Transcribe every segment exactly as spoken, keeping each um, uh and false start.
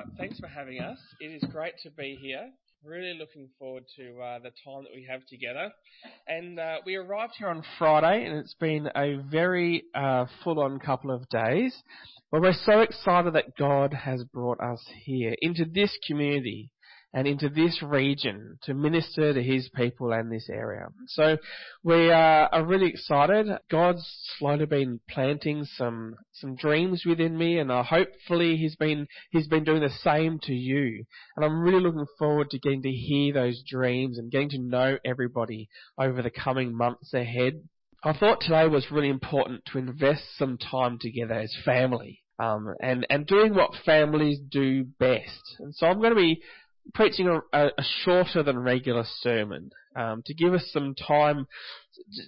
uh, thanks for having us. It is great to be here. Really looking forward to uh, the time that we have together. And uh, we arrived here on Friday, and it's been a very uh, full-on couple of days. But we're so excited that God has brought us here, into this community and into this region, to minister to his people and this area. So we uh, are really excited. God's slowly been planting some some dreams within me, and uh, hopefully he's been he's been doing the same to you. And I'm really looking forward to getting to hear those dreams and getting to know everybody over the coming months ahead. I thought today was really important to invest some time together as family, um, and, and doing what families do best. And so I'm going to be preaching a, a shorter than regular sermon um, to give us some time,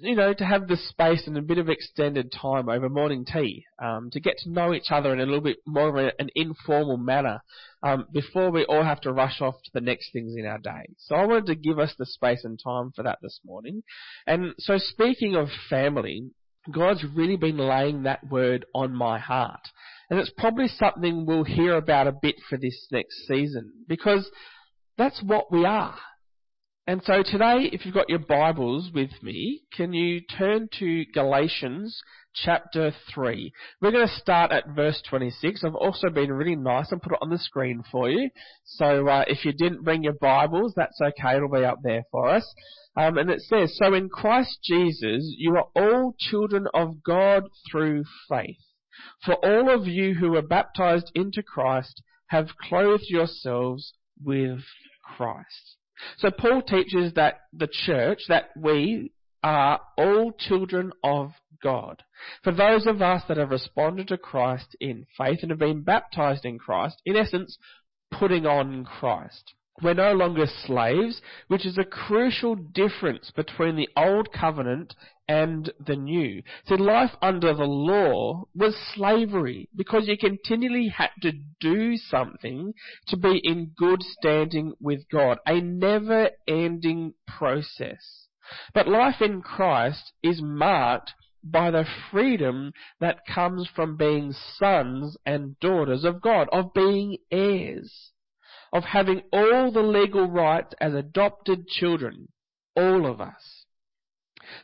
you know, to have the space and a bit of extended time over morning tea, um, to get to know each other in a little bit more of a, an informal manner um, before we all have to rush off to the next things in our day. So I wanted to give us the space and time for that this morning. And so speaking of family, God's really been laying that word on my heart. And it's probably something we'll hear about a bit for this next season, because that's what we are. And so today, if you've got your Bibles with me, can you turn to Galatians chapter three? We're going to start at verse twenty-six. I've also been really nice and put it on the screen for you. So uh, if you didn't bring your Bibles, that's okay. It'll be up there for us. Um, and it says, "So in Christ Jesus, you are all children of God through faith. For all of you who were baptized into Christ have clothed yourselves with Christ." So Paul teaches that the church, that we are all children of God. For those of us that have responded to Christ in faith and have been baptized in Christ, in essence, putting on Christ. We're no longer slaves, which is a crucial difference between the old covenant and the new. So life under the law was slavery, because you continually had to do something to be in good standing with God, a never-ending process. But life in Christ is marked by the freedom that comes from being sons and daughters of God, of being heirs, of having all the legal rights as adopted children, all of us.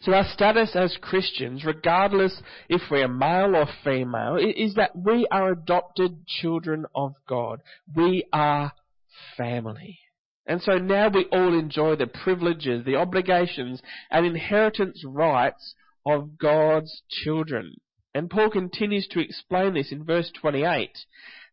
So our status as Christians, regardless if we are male or female, is that we are adopted children of God. We are family. And so now we all enjoy the privileges, the obligations, and inheritance rights of God's children. And Paul continues to explain this in verse twenty-eight.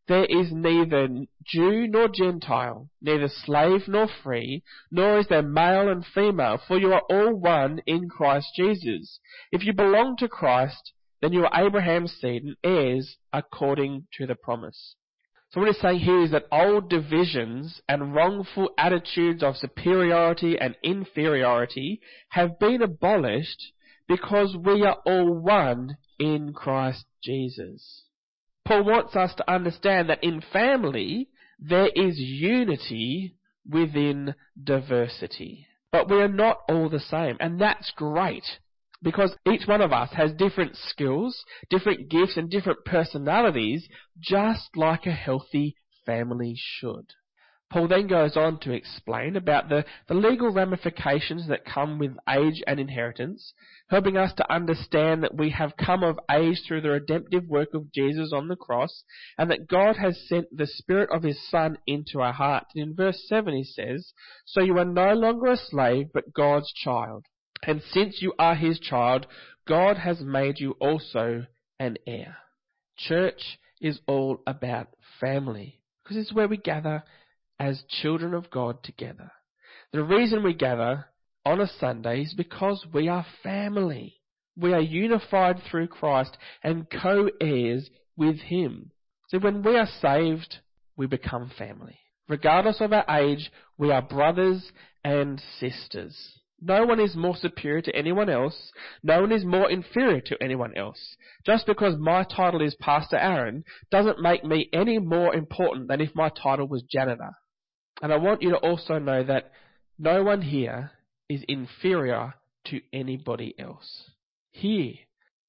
"There is neither Jew nor Gentile, neither slave nor free, nor is there male and female, for you are all one in Christ Jesus. If you belong to Christ, then you are Abraham's seed and heirs according to the promise." So what he's saying here is that old divisions and wrongful attitudes of superiority and inferiority have been abolished because we are all one in Christ Jesus. Paul wants us to understand that in family, there is unity within diversity. But we are not all the same, and that's great, because each one of us has different skills, different gifts, and different personalities, just like a healthy family should. Paul then goes on to explain about the, the legal ramifications that come with age and inheritance, helping us to understand that we have come of age through the redemptive work of Jesus on the cross, and that God has sent the Spirit of His Son into our hearts. And in verse seven he says, "So you are no longer a slave, but God's child. And since you are His child, God has made you also an heir." Church is all about family, because it's where we gather as children of God together. The reason we gather on a Sunday is because we are family. We are unified through Christ and co-heirs with Him. So when we are saved, we become family. Regardless of our age, we are brothers and sisters. No one is more superior to anyone else. No one is more inferior to anyone else. Just because my title is Pastor Aaron doesn't make me any more important than if my title was janitor. And I want you to also know that no one here is inferior to anybody else. Here,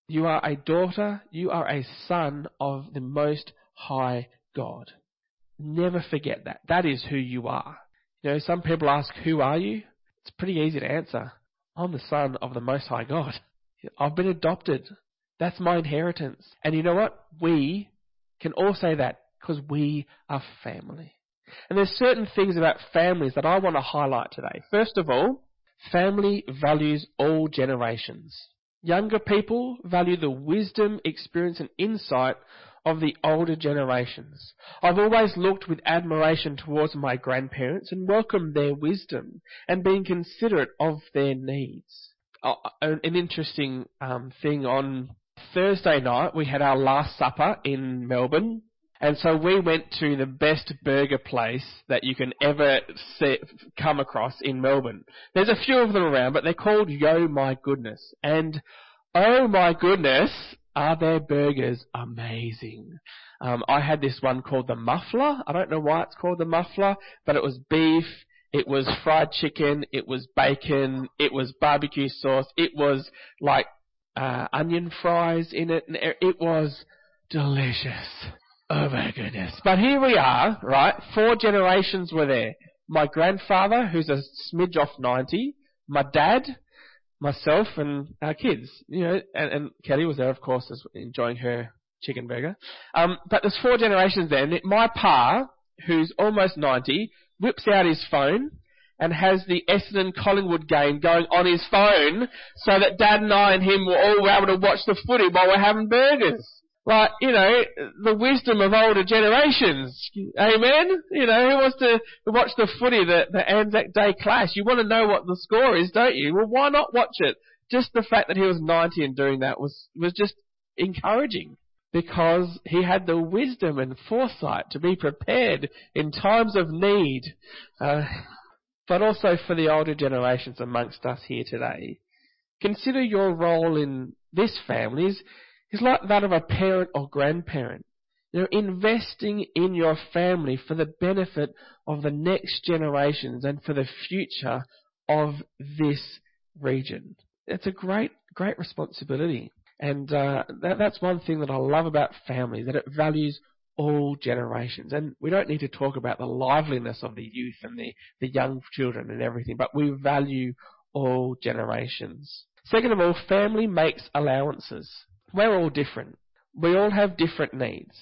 you are a daughter, you are a son of the Most High God. Never forget that. That is who you are. You know, some people ask, who are you? It's pretty easy to answer. I'm the son of the Most High God. I've been adopted. That's my inheritance. And you know what? We can all say that because we are family. And there's certain things about families that I want to highlight today. First of all, family values all generations. Younger people value the wisdom, experience and insight of the older generations. I've always looked with admiration towards my grandparents and welcomed their wisdom and being considerate of their needs. Uh, an interesting um, thing, on Thursday night we had our Last Supper in Melbourne, and so we went to the best burger place that you can ever see, come across in Melbourne. There's a few of them around, but they're called Yo My Goodness, and oh my goodness, are their burgers amazing. Um, I had this one called the Muffler. I don't know why it's called the Muffler, but it was beef, it was fried chicken, it was bacon, it was barbecue sauce, it was like uh, onion fries in it, and it was delicious. Oh my goodness. But here we are, right? Four generations were there. My grandfather, who's a smidge off ninety, my dad, myself and our kids, you know, and, and Kelly was there, of course, enjoying her chicken burger. Um, but there's four generations there. And my pa, who's almost ninety, whips out his phone and has the Essendon Collingwood game going on his phone so that Dad and I and him were all able to watch the footy while we're having burgers. Like, you know, the wisdom of older generations. Amen? You know, who wants to watch the footy, the, the Anzac Day clash? You want to know what the score is, don't you? Well, why not watch it? Just the fact that he was ninety and doing that was, was just encouraging, because he had the wisdom and foresight to be prepared in times of need. Uh, but also for the older generations amongst us here today, consider your role in this family's is like that of a parent or grandparent. You know, investing in your family for the benefit of the next generations and for the future of this region. It's a great, great responsibility. And uh, that, that's one thing that I love about family, that it values all generations. And we don't need to talk about the liveliness of the youth and the, the young children and everything, but we value all generations. Second of all, family makes allowances. We're all different. We all have different needs.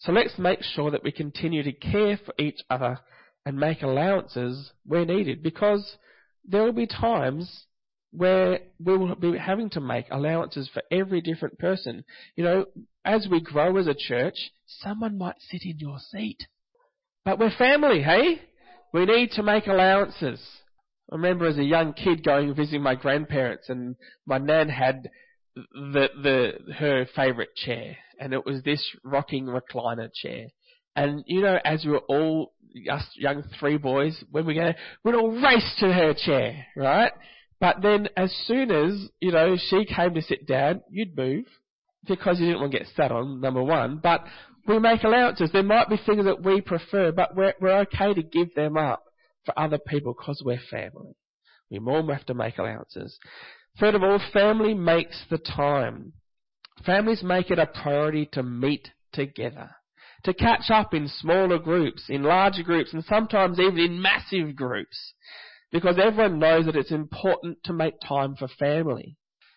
So let's make sure that we continue to care for each other and make allowances where needed, because there will be times where we will be having to make allowances for every different person. You know, as we grow as a church, someone might sit in your seat. But we're family, hey? We need to make allowances. I remember as a young kid going and visiting my grandparents, and my nan had the the her favourite chair, and it was this rocking recliner chair. And you know, as we were all us young three boys, when we go, we'd all race to her chair, right? But then, as soon as you know she came to sit down, you'd move because you didn't want to get sat on. Number one, but we make allowances. There might be things that we prefer, but we're we're okay to give them up for other people because we're family. We all have to make allowances. Third of all, family makes the time. Families make it a priority to meet together, to catch up in smaller groups, in larger groups, and sometimes even in massive groups, because everyone knows that it's important to make time for family.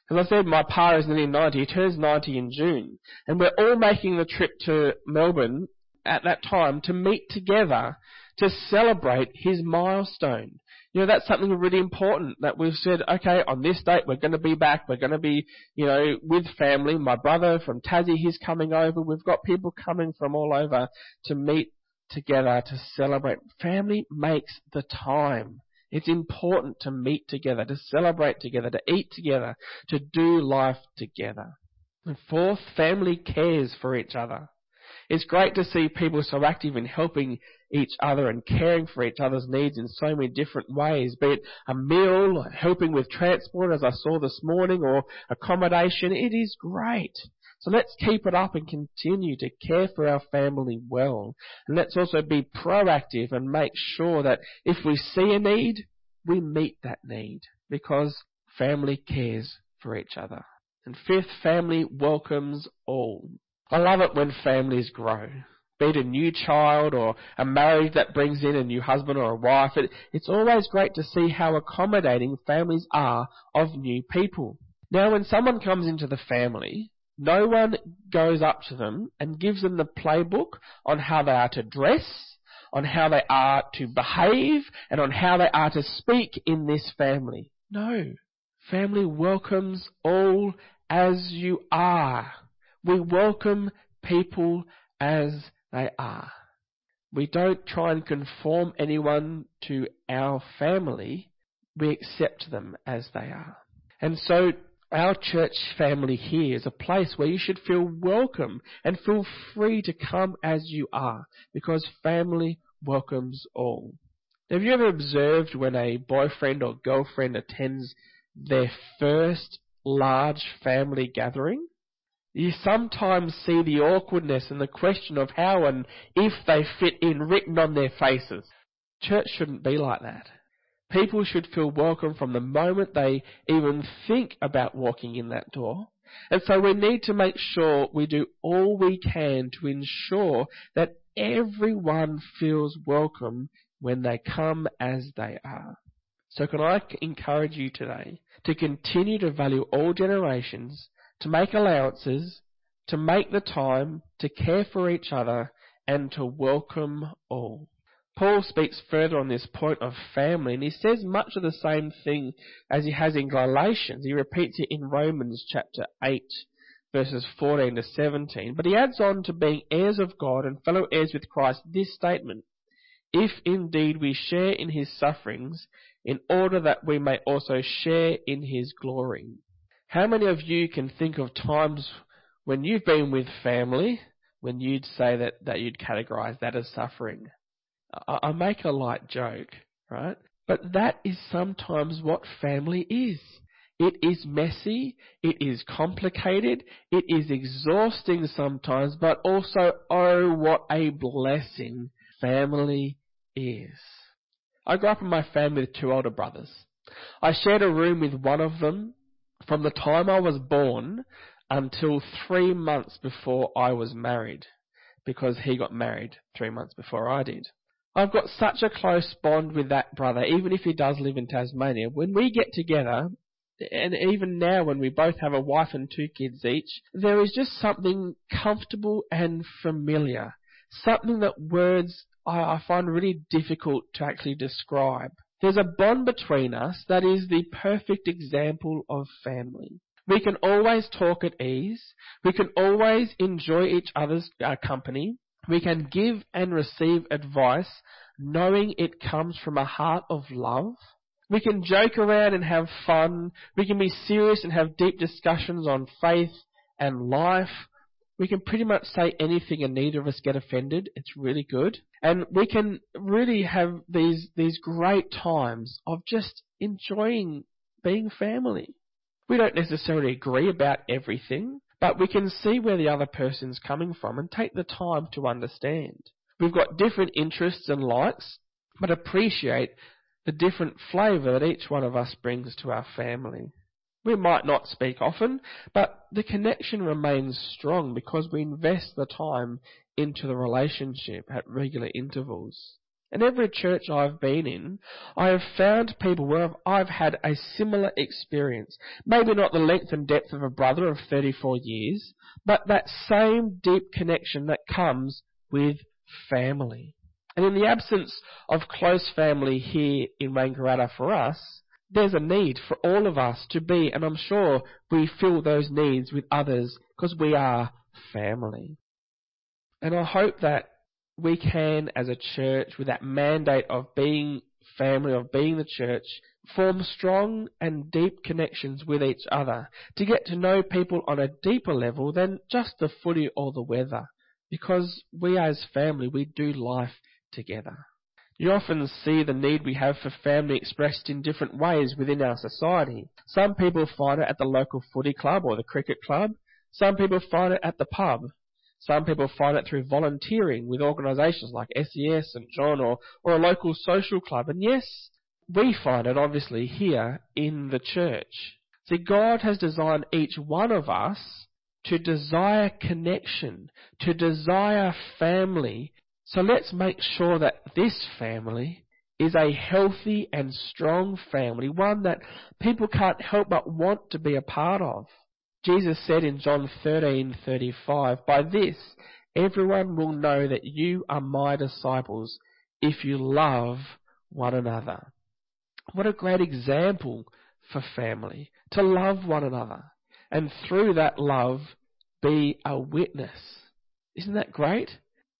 As I said, my pa is nearly ninety. He turns ninety in June, and we're all making the trip to Melbourne at that time to meet together to celebrate his milestone. You know, that's something really important that we've said, okay, on this date we're going to be back, we're going to be, you know, with family. My brother from Tassie, he's coming over. We've got people coming from all over to meet together to celebrate. Family makes the time. It's important to meet together, to celebrate together, to eat together, to do life together. And fourth, family cares for each other. It's great to see people so active in helping each other and caring for each other's needs in so many different ways, be it a meal, helping with transport as I saw this morning, or accommodation. It is great. So let's keep it up and continue to care for our family well. And let's also be proactive and make sure that if we see a need, we meet that need, because family cares for each other. And fifth, family welcomes all. I love it when families grow. be it a new child or a marriage that brings in a new husband or a wife. It, it's always great to see how accommodating families are of new people. Now, when someone comes into the family, no one goes up to them and gives them the playbook on how they are to dress, on how they are to behave, and on how they are to speak in this family. No. Family welcomes all as you are. We welcome people as they are. We don't try and conform anyone to our family. We accept them as they are. And so our church family here is a place where you should feel welcome and feel free to come as you are, because family welcomes all. Have you ever observed when a boyfriend or girlfriend attends their first large family gathering? You sometimes see the awkwardness and the question of how and if they fit in written on their faces. Church shouldn't be like that. People should feel welcome from the moment they even think about walking in that door. And so we need to make sure we do all we can to ensure that everyone feels welcome when they come as they are. So can I encourage you today to continue to value all generations, to make allowances, to make the time, to care for each other, and to welcome all. Paul speaks further on this point of family, and he says much of the same thing as he has in Galatians. He repeats it in Romans chapter eight, verses fourteen to seventeen. But he adds on to being heirs of God and fellow heirs with Christ this statement: if indeed we share in his sufferings, in order that we may also share in his glory. How many of you can think of times when you've been with family, when you'd say that, that you'd categorize that as suffering? I make a light joke, right? But that is sometimes what family is. It is messy, it is complicated, it is exhausting sometimes, but also, oh, what a blessing family is. I grew up in my family with two older brothers. I shared a room with one of them from the time I was born until three months before I was married, because he got married three months before I did. I've got such a close bond with that brother, even if he does live in Tasmania. When we get together, and even now when we both have a wife and two kids each, there is just something comfortable and familiar, something that words I, I find really difficult to actually describe. There's a bond between us that is the perfect example of family. We can always talk at ease. We can always enjoy each other's uh, company. We can give and receive advice, knowing it comes from a heart of love. We can joke around and have fun. We can be serious and have deep discussions on faith and life. We can pretty much say anything and neither of us get offended. It's really good. And we can really have these these great times of just enjoying being family. We don't necessarily agree about everything, but we can see where the other person's coming from and take the time to understand. We've got different interests and likes, but appreciate the different flavour that each one of us brings to our family. We might not speak often, but the connection remains strong because we invest the time into the relationship at regular intervals. And every church I've been in, I have found people where I've had a similar experience. Maybe not the length and depth of a brother of thirty-four years, but that same deep connection that comes with family. And in the absence of close family here in Wangaratta for us, there's a need for all of us to be, and I'm sure we fill those needs with others because we are family. And I hope that we can, as a church, with that mandate of being family, of being the church, form strong and deep connections with each other to get to know people on a deeper level than just the footy or the weather, because we as family, we do life together. You often see the need we have for family expressed in different ways within our society. Some people find it at the local footy club or the cricket club. Some people find it at the pub. Some people find it through volunteering with organisations like S E S, St John, or, or a local social club. And yes, we find it obviously here in the church. See, God has designed each one of us to desire connection, to desire family. So let's make sure that this family is a healthy and strong family, one that people can't help but want to be a part of. Jesus said in John thirteen thirty-five, "By this, everyone will know that you are my disciples if you love one another." What a great example for family, to love one another, and through that love, be a witness. Isn't that great?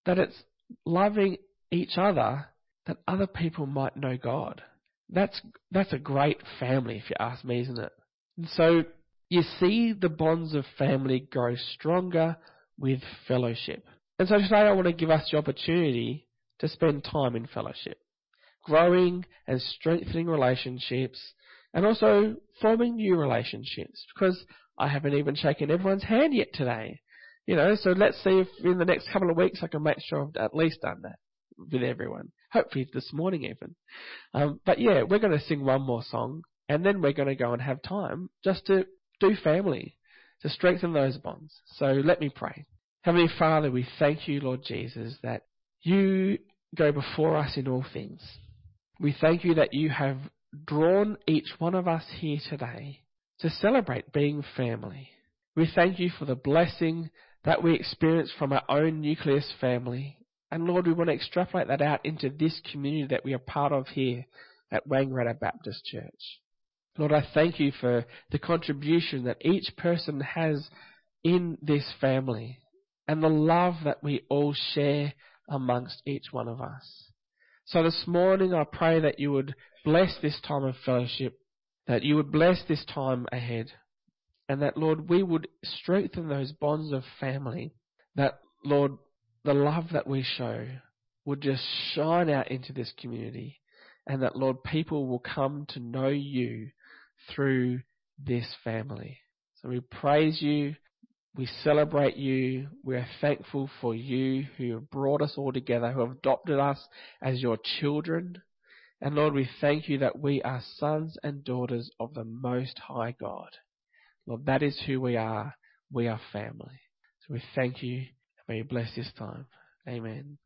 That it's loving each other that other people might know God. That's that's a great family, if you ask me, isn't it? And so you see the bonds of family grow stronger with fellowship. And so today I want to give us the opportunity to spend time in fellowship, growing and strengthening relationships, and also forming new relationships, because I haven't even shaken everyone's hand yet today. You know, so let's see if in the next couple of weeks I can make sure I've at least done that with everyone. Hopefully this morning even. Um, but yeah, we're going to sing one more song, and then we're going to go and have time just to do family, to strengthen those bonds. So let me pray. Heavenly Father, we thank you, Lord Jesus, that you go before us in all things. We thank you that you have drawn each one of us here today to celebrate being family. We thank you for the blessing that we experience from our own nucleus family. And Lord, we want to extrapolate that out into this community that we are part of here at Wangaratta Baptist Church. Lord, I thank you for the contribution that each person has in this family and the love that we all share amongst each one of us. So this morning I pray that you would bless this time of fellowship, that you would bless this time ahead, and that, Lord, we would strengthen those bonds of family, that, Lord, the love that we show would just shine out into this community, and that, Lord, people will come to know you through this family. So we praise you, we celebrate you, we are thankful for you who have brought us all together, who have adopted us as your children. And Lord, we thank you that we are sons and daughters of the Most High God. Lord, that is who we are. We are family. So we thank you, and may you bless this time. Amen.